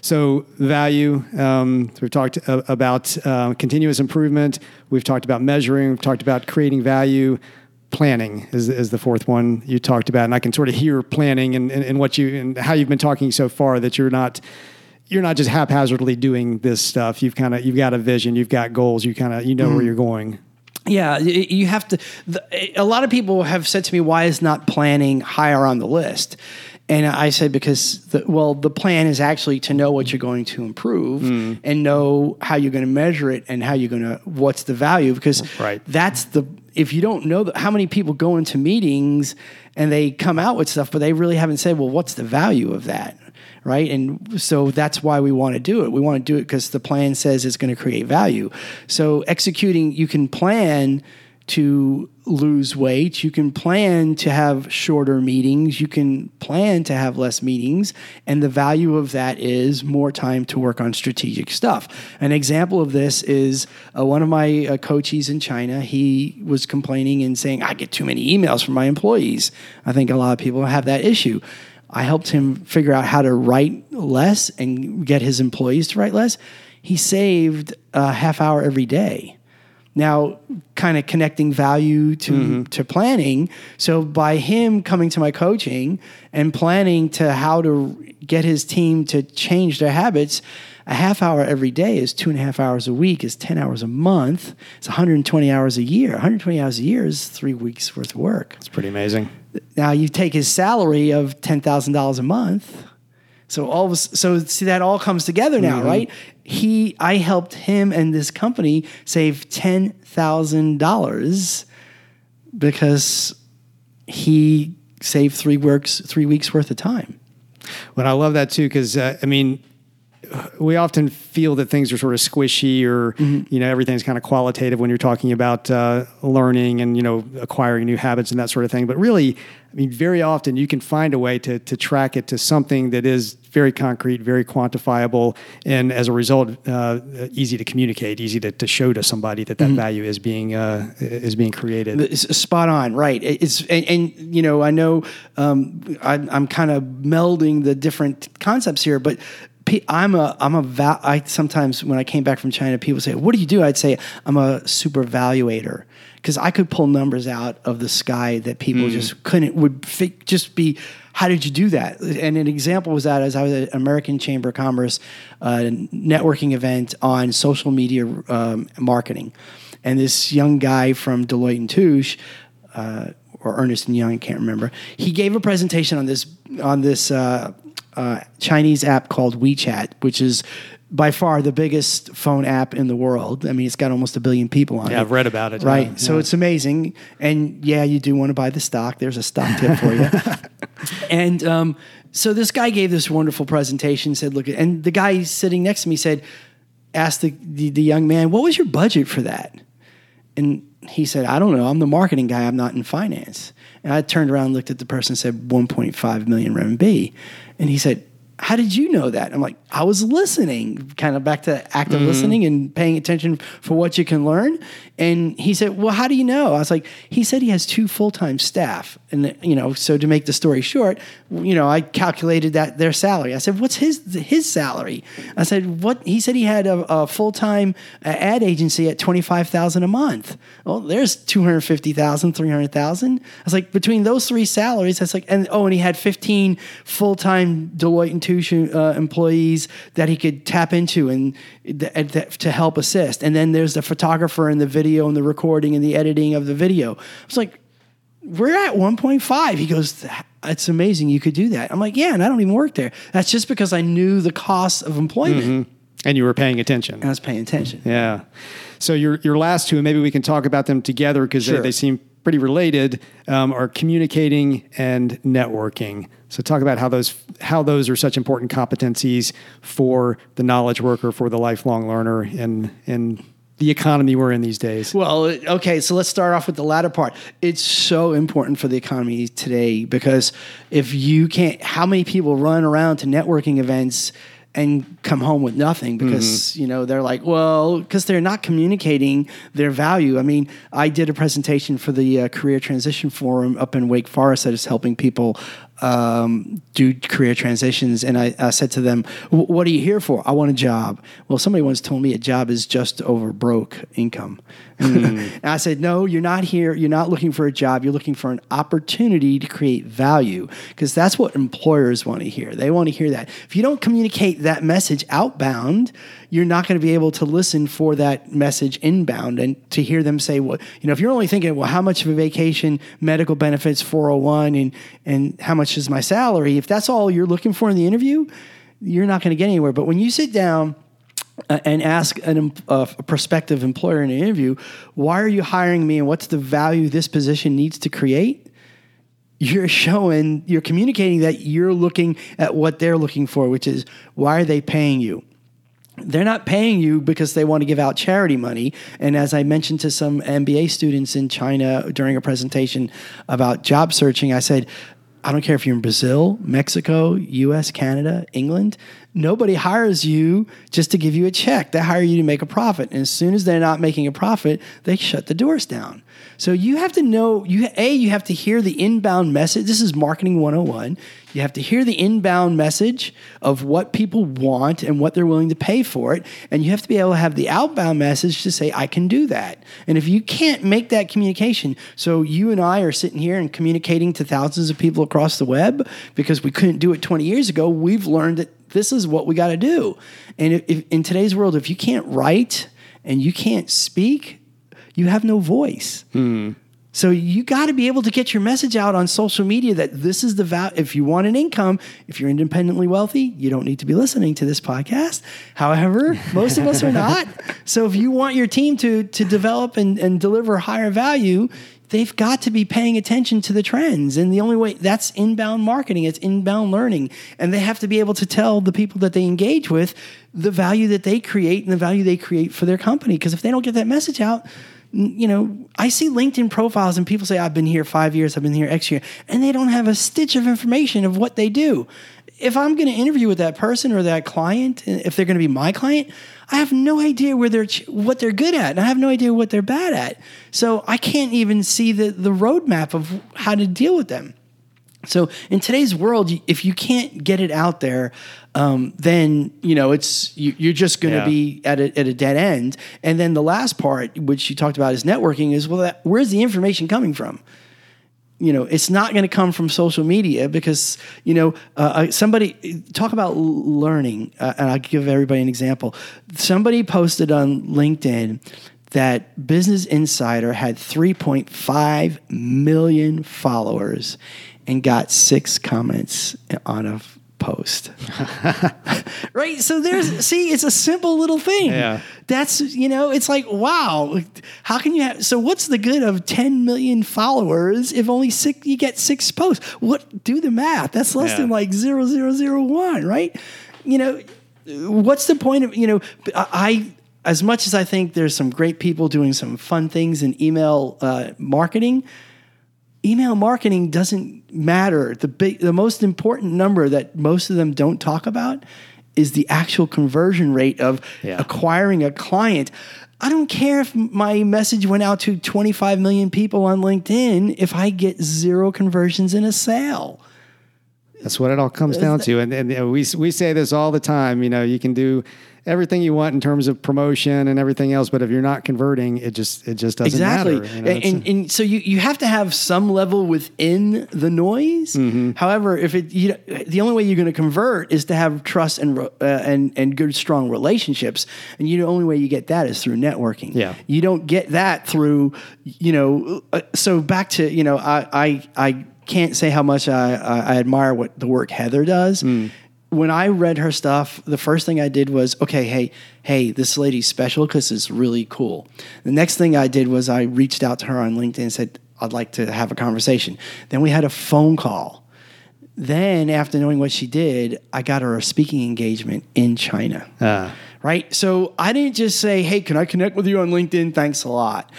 So value, um, we've talked uh, about uh, continuous improvement. We've talked about measuring. We've talked about creating value. Planning is, is the fourth one you talked about. And I can sort of hear planning and, and, and what you, and how you've been talking so far, that you're not, you're not just haphazardly doing this stuff. You've kind of, you've got a vision, you've got goals, you kind of, you know mm-hmm. where you're going. Yeah, you have to, the, a lot of people have said to me, why is not planning higher on the list? And I said, because, the, well, the plan is actually to know what you're going to improve mm. and know how you're going to measure it and how you're going to, what's the value. Because right. that's the, if you don't know the, how many people go into meetings and they come out with stuff, but they really haven't said, well, what's the value of that? Right. And so that's why we want to do it. We want to do it because the plan says it's going to create value. So executing, you can plan to lose weight, you can plan to have shorter meetings, you can plan to have less meetings, and the value of that is more time to work on strategic stuff. An example of this is uh, one of my uh, coaches in China, he was complaining and saying, I get too many emails from my employees. I think a lot of people have that issue. I helped him figure out how to write less and get his employees to write less. He saved a half hour every day. Now, kind of connecting value to, mm-hmm. to planning. So by him coming to my coaching and planning to how to get his team to change their habits, a half hour every day is two and a half hours a week, is ten hours a month. It's one hundred twenty hours a year. one hundred twenty hours a year is three weeks worth of work. It's pretty amazing. Now, you take his salary of ten thousand dollars a month. So all of, so see, that all comes together now, mm-hmm. right? He, I helped him and this company save ten thousand dollars because he saved three works, three weeks worth of time. Well, I love that too, because uh, I mean, we often feel that things are sort of squishy, or mm-hmm. you know, everything's kind of qualitative when you're talking about uh, learning and, you know, acquiring new habits and that sort of thing. But really, I mean, very often you can find a way to to track it to something that is very concrete, very quantifiable, and as a result, uh, easy to communicate, easy to, to show to somebody that that mm-hmm. value is being uh, is being created. It's spot on, right? It's and, and you know, I know um, I, I'm kind of melding the different concepts here, but. I'm a, I'm a, val- I sometimes when I came back from China, people say, what do you do? I'd say I'm a super valuator, because I could pull numbers out of the sky that people mm. just couldn't, would fi- just be, how did you do that? And an example was that as I was at American Chamber of Commerce uh, networking event on social media um, marketing. And this young guy from Deloitte and Touche, uh, or Ernest and Young, I can't remember. He gave a presentation on this, on this, uh, Uh, Chinese app called WeChat, which is by far the biggest phone app in the world. I mean, it's got almost a billion people on yeah, it. Yeah, I've read about it. Right. Yeah, so yeah. It's amazing. And yeah, you do want to buy the stock. There's a stock tip for you. And um, so this guy gave this wonderful presentation, said, look, and the guy sitting next to me said, asked the, the, the young man, what was your budget for that? And he said, I don't know. I'm the marketing guy. I'm not in finance. And I turned around and looked at the person and said, one point five million R M B. And he said, how did you know that? I'm like, I was listening, kind of back to active mm. listening and paying attention for what you can learn. And he said, well, how do you know? I was like, he said he has two full-time staff. And, you know, so to make the story short, you know, I calculated that their salary. I said, what's his his salary? I said, what? He said he had a, a full-time ad agency at twenty-five thousand dollars a month. Well, there's two hundred fifty thousand dollars, three hundred thousand dollars. I was like, between those three salaries, that's like, and oh, and he had fifteen full-time Deloitte and Uh, employees that he could tap into and th- th- to help assist. And then there's the photographer and the video and the recording and the editing of the video. It's like, we're at one point five. He goes, it's amazing you could do that. I'm like, yeah, and I don't even work there. That's just because I knew the cost of employment. Mm-hmm. And you were paying attention. And I was paying attention. Yeah. So your your last two, and maybe we can talk about them together because sure. they, they seem pretty related, um, are communicating and networking. So talk about how those how those are such important competencies for the knowledge worker, for the lifelong learner, and and the economy we're in these days. Well, okay, so let's start off with the latter part. It's so important for the economy today because if you can't, how many people run around to networking events and come home with nothing because, mm-hmm. you know, they're like, well, because they're not communicating their value. I mean, I did a presentation for the uh, Career Transition Forum up in Wake Forest that is helping people um, do career transitions. And I, I said to them, what are you here for? I want a job. Well, somebody once told me a job is just over broke income. Mm. And I said, no, you're not here. You're not looking for a job. You're looking for an opportunity to create value because that's what employers want to hear. They want to hear that. If you don't communicate that message outbound, you're not going to be able to listen for that message inbound and to hear them say, well, you know, if you're only thinking, well, how much of a vacation, medical benefits, four oh one, and, and how much is my salary? If that's all you're looking for in the interview, you're not going to get anywhere. But when you sit down and ask an, uh, a prospective employer in an interview, why are you hiring me and what's the value this position needs to create? You're showing, you're communicating that you're looking at what they're looking for, which is, why are they paying you? They're not paying you because they want to give out charity money. And as I mentioned to some M B A students in China during a presentation about job searching, I said, I don't care if you're in Brazil, Mexico, U S, Canada, England. Nobody hires you just to give you a check. They hire you to make a profit. And as soon as they're not making a profit, they shut the doors down. So you have to know, you A, you have to hear the inbound message. This is marketing one oh one. You have to hear the inbound message of what people want and what they're willing to pay for it. And you have to be able to have the outbound message to say, I can do that. And if you can't make that communication, so you and I are sitting here and communicating to thousands of people across the web because we couldn't do it twenty years ago, we've learned that this is what we got to do. And if, if, in today's world, if you can't write and you can't speak, you have no voice. Mm. So you got to be able to get your message out on social media that this is the value. If you want an income, if you're independently wealthy, you don't need to be listening to this podcast. However, most of us are not. So if you want your team to, to develop and, and deliver higher value, they've got to be paying attention to the trends. And the only way, that's inbound marketing, it's inbound learning. And they have to be able to tell the people that they engage with the value that they create and the value they create for their company. Because if they don't get that message out, you know, I see LinkedIn profiles and people say, I've been here five years, I've been here X year, and they don't have a stitch of information of what they do. If I'm going to interview with that person or that client, if they're going to be my client, I have no idea where they're what they're good at, and I have no idea what they're bad at. So I can't even see the, the roadmap of how to deal with them. So in today's world, if you can't get it out there, um, then you know it's you, you're just going to yeah. be at a, at a dead end. And then the last part, which you talked about, is networking. Is well, that, where's the information coming from? You know, it's not going to come from social media because, you know, uh, somebody talk about learning. Uh, and I'll give everybody an example. Somebody posted on LinkedIn that Business Insider had three point five million followers and got six comments on a post. Right? So there's, see, it's a simple little thing. Yeah. That's, you know, it's like, wow, how can you have, so what's the good of ten million followers if only six, you get six posts? What, do the math. That's less yeah. than like zero point zero zero one, right? You know, what's the point of, you know, I, as much as I think there's some great people doing some fun things in email uh, marketing, email marketing doesn't matter. The big, the most important number that most of them don't talk about is the actual conversion rate of yeah. acquiring a client. I don't care if my message went out to twenty-five million people on LinkedIn if I get zero conversions in a sale. That's what it all comes down to. And, and we we say this all the time. You know, you can do everything you want in terms of promotion and everything else, but if you're not converting, it just it just doesn't exactly. matter. You know, and, and, and so you, you have to have some level within the noise. Mm-hmm. However, if it you know, the only way you're going to convert is to have trust and uh, and and good strong relationships, and you the only way you get that is through networking. Yeah, you don't get that through you know. Uh, so back to you know I I. I can't say how much I, I admire what the work Heather does. Mm. When I read her stuff, the first thing I did was, okay, hey, hey, this lady's special because it's really cool. The next thing I did was I reached out to her on LinkedIn and said, I'd like to have a conversation. Then we had a phone call. Then after knowing what she did, I got her a speaking engagement in China. Uh. Right? So I didn't just say, hey, can I connect with you on LinkedIn? Thanks a lot.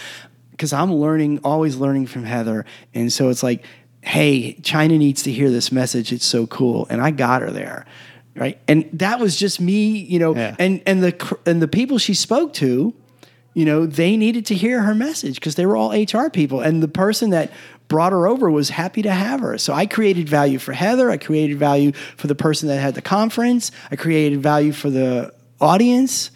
Because I'm learning, always learning from Heather. And so it's like, hey, China needs to hear this message. It's so cool. And I got her there. Right. And that was just me, you know, yeah. and, and the, and the people she spoke to, you know, they needed to hear her message because they were all H R people. And the person that brought her over was happy to have her. So I created value for Heather. I created value for the person that had the conference. I created value for the audience.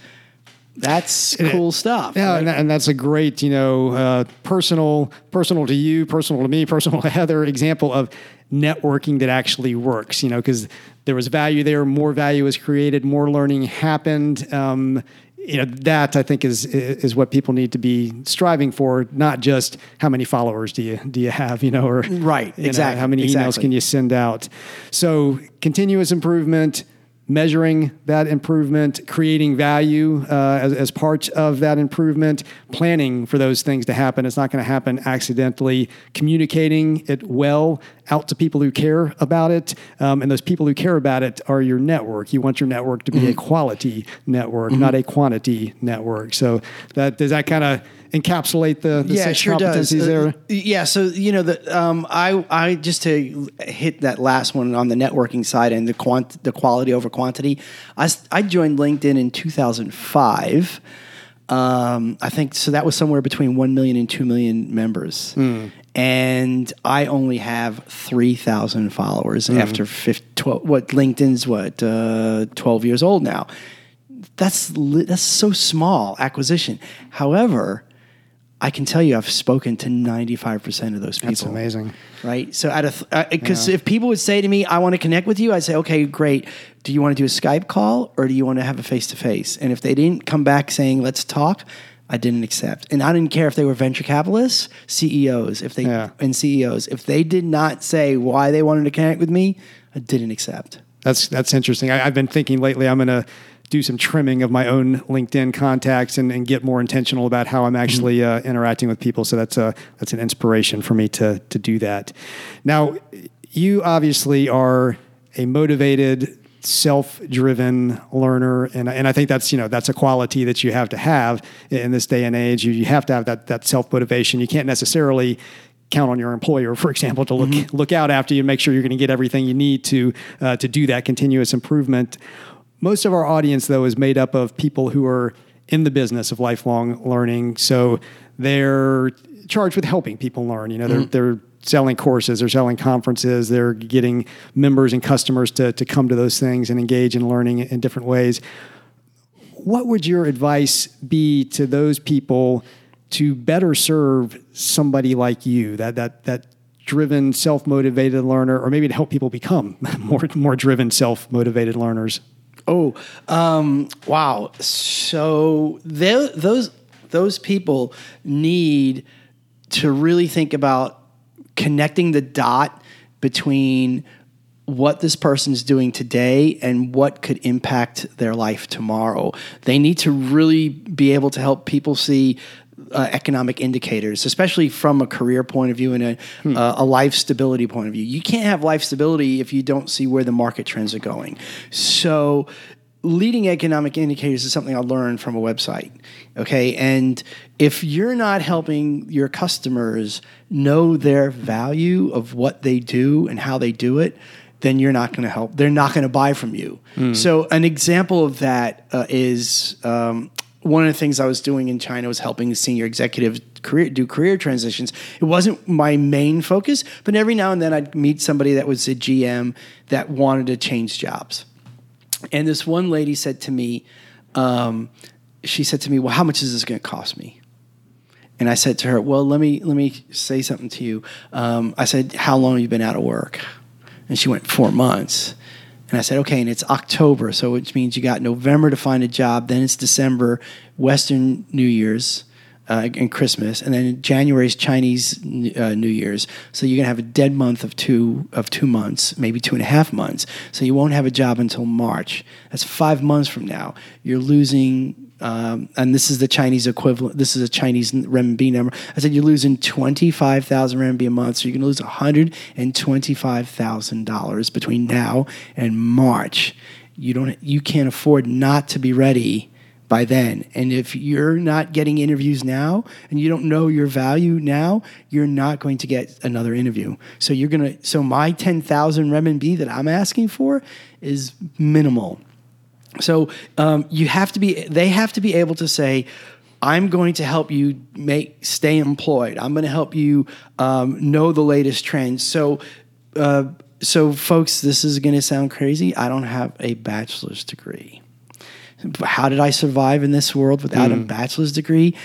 That's cool stuff. Yeah, right? and, that, and that's a great, you know, uh, personal, personal to you, personal to me, personal to Heather example of networking that actually works, you know, because there was value there, more value was created, more learning happened. Um, you know, that I think is is what people need to be striving for, not just how many followers do you do you have, you know, or right, you exactly know, how many exactly. emails can you send out. So continuous improvement, measuring that improvement, creating value uh, as, as part of that improvement, planning for those things to happen. It's not going to happen accidentally. Communicating it well out to people who care about it. Um, and those people who care about it are your network. You want your network to be mm-hmm. a quality network, mm-hmm. not a quantity network. So that does that kind of encapsulate the, the yeah, six sure competencies does. there? Uh, yeah. So, you know, the, um, I, I just to hit that last one on the networking side and the quant, the quality over quantity, I, I joined LinkedIn in two thousand five. Um, I think, so that was somewhere between one million and two million members. Mm. And I only have three thousand followers mm. after fifteen, twelve, what LinkedIn's what, uh, twelve years old now. That's, that's so small acquisition. However, I can tell you I've spoken to ninety-five percent of those people. That's amazing. Right? So out of, because yeah. if people would say to me, I want to connect with you, I'd say, okay, great. Do you want to do a Skype call or do you want to have a face-to-face? And if they didn't come back saying, let's talk, I didn't accept. And I didn't care if they were venture capitalists, C E Os, if they yeah. and C E Os. If they did not say why they wanted to connect with me, I didn't accept. That's that's interesting. I, I've been thinking lately I'm going to do some trimming of my own LinkedIn contacts and, and get more intentional about how I'm actually mm-hmm. uh, interacting with people. So that's a that's an inspiration for me to to do that. Now, you obviously are a motivated, self-driven learner, and and I think that's you know that's a quality that you have to have in this day and age. You you have to have that that self-motivation. You can't necessarily count on your employer, for example, to look mm-hmm. look out after you and make sure you're going to get everything you need to uh, to do that continuous improvement. Most of our audience, though, is made up of people who are in the business of lifelong learning. So they're charged with helping people learn. You know, they're, mm-hmm. they're selling courses, they're selling conferences, they're getting members and customers to, to come to those things and engage in learning in different ways. What would your advice be to those people to better serve somebody like you, that that that driven, self-motivated learner, or maybe to help people become more more driven, self-motivated learners? Oh, um, wow. So those those people need to really think about connecting the dot between what this person's doing today and what could impact their life tomorrow. They need to really be able to help people see Uh, economic indicators, especially from a career point of view and a, hmm. uh, a life stability point of view. You can't have life stability if you don't see where the market trends are going. So leading economic indicators is something I learned from a website. Okay. And if you're not helping your customers know their value of what they do and how they do it, then you're not going to help. They're not going to buy from you. Hmm. So an example of that uh, is, um, one of the things I was doing in China was helping senior executives career, do career transitions. It wasn't my main focus, but every now and then I'd meet somebody that was a G M that wanted to change jobs. And this one lady said to me, um, she said to me, well, how much is this going to cost me? And I said to her, well, let me let me say something to you. Um, I said, how long have you been out of work? And she went, four months. And I said, okay, and it's October, so which means you got November to find a job, then it's December, Western New Year's uh, and Christmas, and then January is Chinese uh, New Year's. So you're going to have a dead month of two of two months, maybe two and a half months. So you won't have a job until March. That's five months from now. You're losing, um, and this is the Chinese equivalent, this is a Chinese renminbi number. I said you're losing twenty-five thousand renminbi a month, so you're going to lose one hundred twenty-five thousand dollars between now and March. You don't, you can't afford not to be ready by then. And if you're not getting interviews now and you don't know your value now, you're not going to get another interview. So you're going to, so my ten thousand renminbi that I'm asking for is minimal. So um, you have to be, they have to be able to say, I'm going to help you make, stay employed. I'm going to help you um, know the latest trends. So, uh, so folks, this is going to sound crazy. I don't have a bachelor's degree. How did I survive in this world without mm. a bachelor's degree?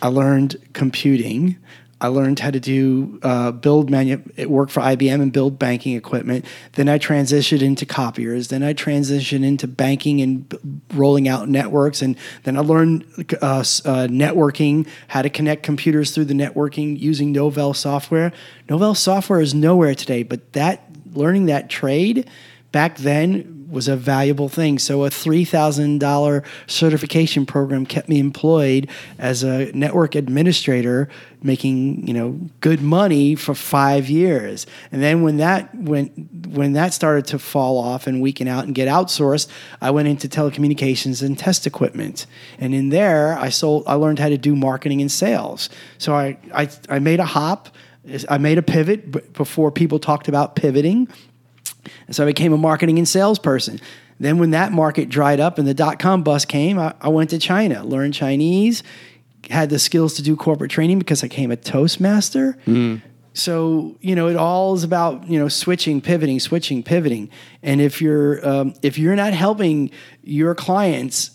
I learned computing. I learned how to do uh, build manu- work for I B M and build banking equipment. Then I transitioned into copiers. Then I transitioned into banking and b- rolling out networks. And then I learned uh, uh, networking, how to connect computers through the networking using Novell software. Novell software is nowhere today, but that learning that trade back then was a valuable thing. So a three thousand dollars certification program kept me employed as a network administrator, making, you know, good money for five years. And then when that went, when that started to fall off and weaken out and get outsourced, I went into telecommunications and test equipment. And in there, I sold. I learned how to do marketing and sales. So I I, I made a hop. I made a pivot before people talked about pivoting. And so I became a marketing and salesperson. Then when that market dried up and the dot-com bust came, I, I went to China, learned Chinese, had the skills to do corporate training because I became a Toastmaster. Mm. So, you know, it all is about, you know, switching, pivoting, switching, pivoting. And if you're um, if you're not helping your clients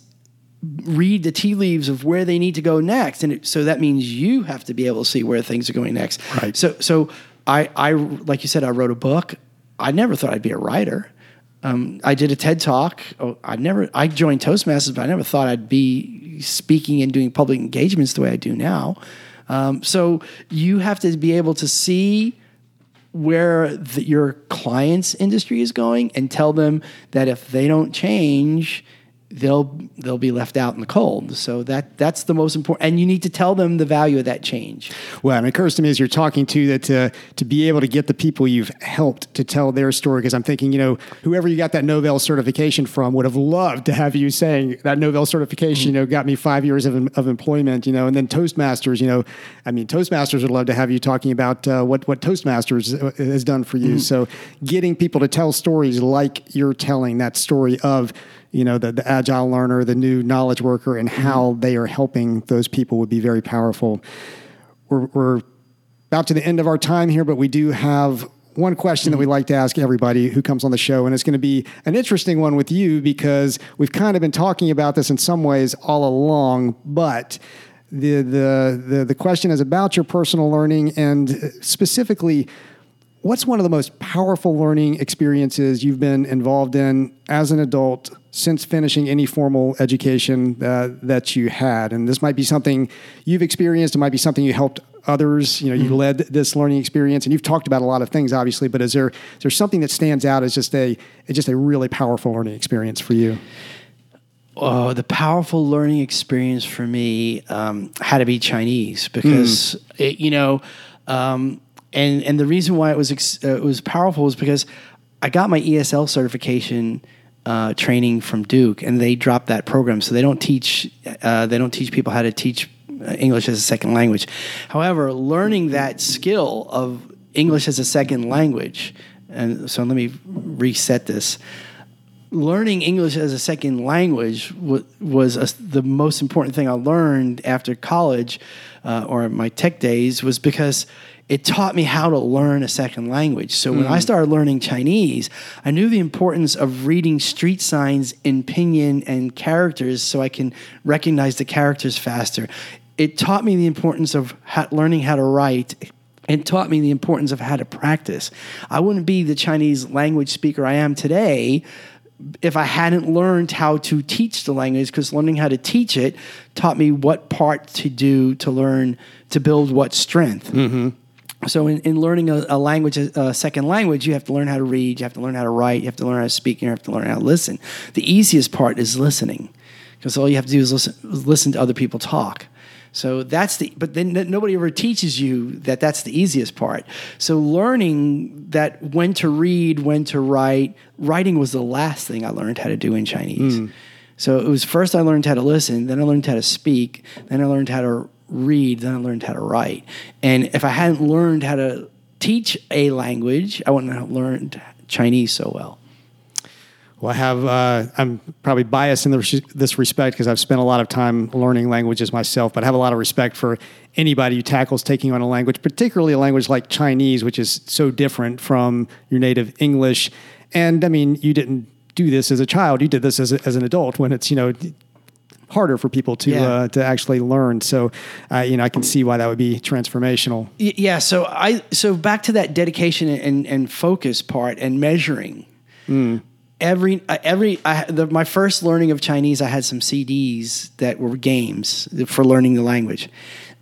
read the tea leaves of where they need to go next, and it, so that means you have to be able to see where things are going next. Right. So, so I, I, like you said, I wrote a book. I never thought I'd be a writer. Um, I did a TED Talk. Oh, I never. I joined Toastmasters, but I never thought I'd be speaking and doing public engagements the way I do now. Um, so you have to be able to see where the, your client's industry is going and tell them that if they don't change, they'll they'll be left out in the cold. So that that's the most important. And you need to tell them the value of that change. Well, and it occurs to me as you're talking to that to, to be able to get the people you've helped to tell their story, because I'm thinking, you know, whoever you got that Novell certification from would have loved to have you saying that Novell certification, mm-hmm. you know, got me five years of, of employment, you know, and then Toastmasters, you know, I mean, Toastmasters would love to have you talking about uh, what, what Toastmasters has done for you. Mm-hmm. So getting people to tell stories like you're telling that story of, you know, the, the agile learner, the new knowledge worker, and how they are helping those people would be very powerful. We're, we're about to the end of our time here, but we do have one question that we like to ask everybody who comes on the show, and it's going to be an interesting one with you because we've kind of been talking about this in some ways all along, but the the the, the question is about your personal learning and specifically, what's one of the most powerful learning experiences you've been involved in as an adult since finishing any formal education uh, that you had? And this might be something you've experienced. It might be something you helped others. You know, you mm-hmm. led this learning experience, and you've talked about a lot of things, obviously. But is there is there something that stands out as just a it's just a really powerful learning experience for you? Oh, the powerful learning experience for me um, had to be Chinese because mm. it, you know. Um, And and the reason why it was uh, it was powerful was because I got my E S L certification uh, training from Duke, and they dropped that program, so they don't teach uh, they don't teach people how to teach English as a second language. However, learning that skill of English as a second language, and so let me reset this. Learning English as a second language w- was a, the most important thing I learned after college uh, or my tech days was because it taught me how to learn a second language. So mm. when I started learning Chinese, I knew the importance of reading street signs in pinyin and characters so I can recognize the characters faster. It taught me the importance of ha- learning how to write. It taught me the importance of how to practice. I wouldn't be the Chinese language speaker I am today if I hadn't learned how to teach the language, because learning how to teach it taught me what part to do to learn, to build what strength. Mm-hmm. So in, in learning a, a language, a second language, you have to learn how to read, you have to learn how to write, you have to learn how to speak, and you have to learn how to listen. The easiest part is listening, because all you have to do is listen, listen to other people talk. So that's the, but then nobody ever teaches you that that's the easiest part. So learning that when to read, when to write, writing was the last thing I learned how to do in Chinese. Mm. So it was first I learned how to listen, then I learned how to speak, then I learned how to read, then I learned how to write. And if I hadn't learned how to teach a language, I wouldn't have learned Chinese so well. Well, I have, uh, I'm probably biased in the, this respect because I've spent a lot of time learning languages myself, but I have a lot of respect for anybody who tackles taking on a language, particularly a language like Chinese, which is so different from your native English. And I mean, you didn't do this as a child. You did this as, a, as an adult when it's, you know, harder for people to yeah. uh, to actually learn. So, uh, you know, I can see why that would be transformational. Yeah. So I so back to that dedication and, and focus part and measuring. Mm. Every every I, the, my first learning of Chinese, I had some C Ds that were games for learning the language.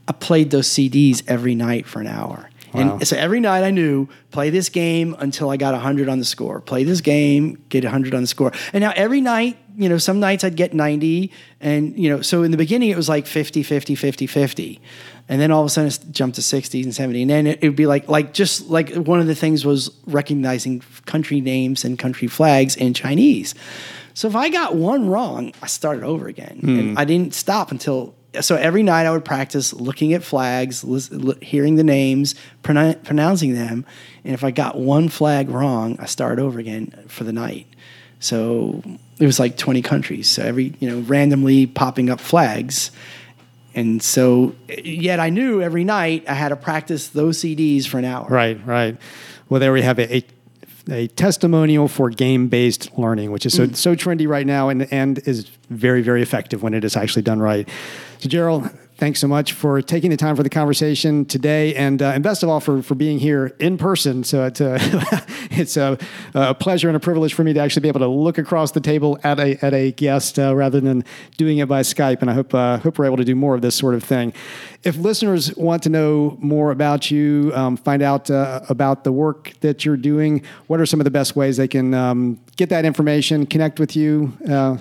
I played those C Ds every night for an hour. Wow. And so every night I knew, play this game until I got one hundred on the score. Play this game, get one hundred on the score. And now every night, you know, some nights I'd get ninety. And, you know, so in the beginning it was like fifty, fifty, fifty, fifty. And then all of a sudden it jumped to sixty and seventy. And then it would be like, like just like one of the things was recognizing country names and country flags in Chinese. So if I got one wrong, I started over again. Mm. And I didn't stop until... So every night I would practice looking at flags, li- hearing the names, pronou- pronouncing them. And if I got one flag wrong, I started over again for the night. So it was like twenty countries. So every, you know, randomly popping up flags. And so yet I knew every night I had to practice those C Ds for an hour. Right, right. Well, there we have it. A- A testimonial for game-based learning, which is so mm. so trendy right now and, and is very, very effective when it is actually done right. So, Gerald, thanks so much for taking the time for the conversation today and uh, and best of all for, for being here in person. So it's, uh, it's a, a pleasure and a privilege for me to actually be able to look across the table at a at a guest uh, rather than doing it by Skype. And I hope, uh, hope we're able to do more of this sort of thing. If listeners want to know more about you, um, find out uh, about the work that you're doing, what are some of the best ways they can um, get that information, connect with you? Uh,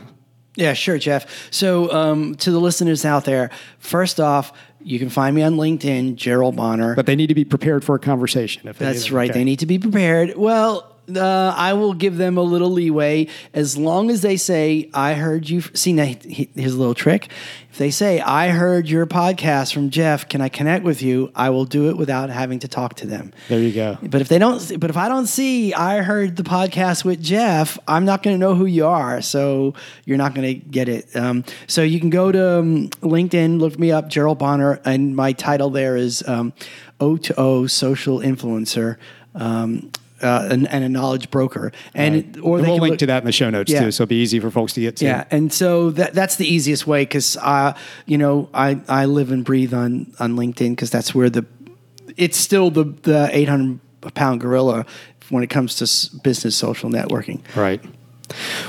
yeah, sure, Jeff. So um, to the listeners out there, first off, you can find me on LinkedIn, Gerald Bonner. But they need to be prepared for a conversation. If That's right. Okay. They need to be prepared. Well... Uh, I will give them a little leeway as long as they say, I heard you. F-. See, now, he, here's a little trick. If they say, I heard your podcast from Jeff, can I connect with you? I will do it without having to talk to them. There you go. But if they don't, but if I don't see, I heard the podcast with Jeff, I'm not going to know who you are. So you're not going to get it. Um, so you can go to um, LinkedIn, look me up, Gerald Bonner. And my title there is um, O to O Social Influencer. Um, Uh, and, and a knowledge broker. And, right. or and they we'll link look, to that in the show notes yeah. too. So it'll be easy for folks to get to. Yeah. And so that, that's the easiest way. Cause I, you know, I, I live and breathe on, on LinkedIn cause that's where the, it's still the, the eight hundred pound gorilla when it comes to business, social networking. Right.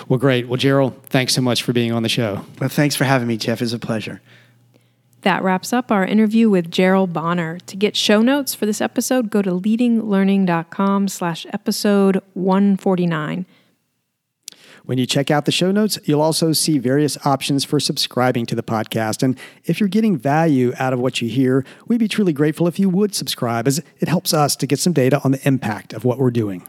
Well, great. Well, Gerald, thanks so much for being on the show. Well, thanks for having me, Jeff. It's a pleasure. That wraps up our interview with Gerald Bonner. To get show notes for this episode, go to leadinglearning.com slash episode 149. When you check out the show notes, you'll also see various options for subscribing to the podcast. And if you're getting value out of what you hear, we'd be truly grateful if you would subscribe, as it helps us to get some data on the impact of what we're doing.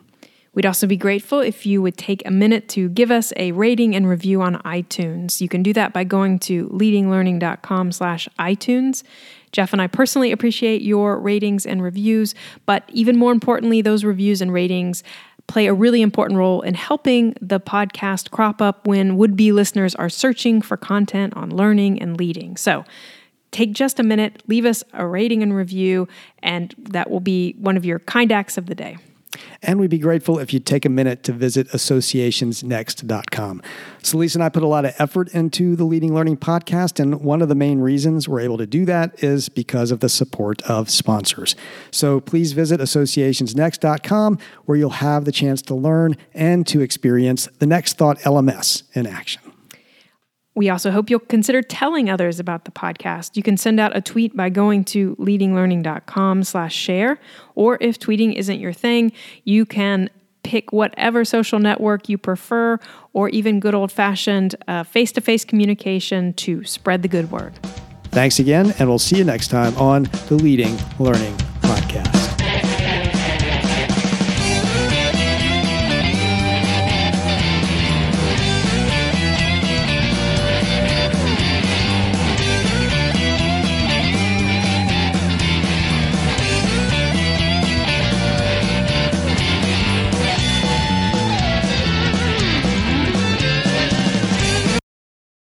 We'd also be grateful if you would take a minute to give us a rating and review on iTunes. You can do that by going to leadinglearning.com slash iTunes. Jeff and I personally appreciate your ratings and reviews, but even more importantly, those reviews and ratings play a really important role in helping the podcast crop up when would-be listeners are searching for content on learning and leading. So take just a minute, leave us a rating and review, and that will be one of your kind acts of the day. And we'd be grateful if you'd take a minute to visit associations next dot com. Celisa and I put a lot of effort into the Leading Learning Podcast, and one of the main reasons we're able to do that is because of the support of sponsors. So please visit associations next dot com, where you'll have the chance to learn and to experience the Next Thought L M S in action. We also hope you'll consider telling others about the podcast. You can send out a tweet by going to leadinglearning.com slash share, or if tweeting isn't your thing, you can pick whatever social network you prefer, or even good old-fashioned uh, face-to-face communication to spread the good word. Thanks again, and we'll see you next time on the Leading Learning Podcast.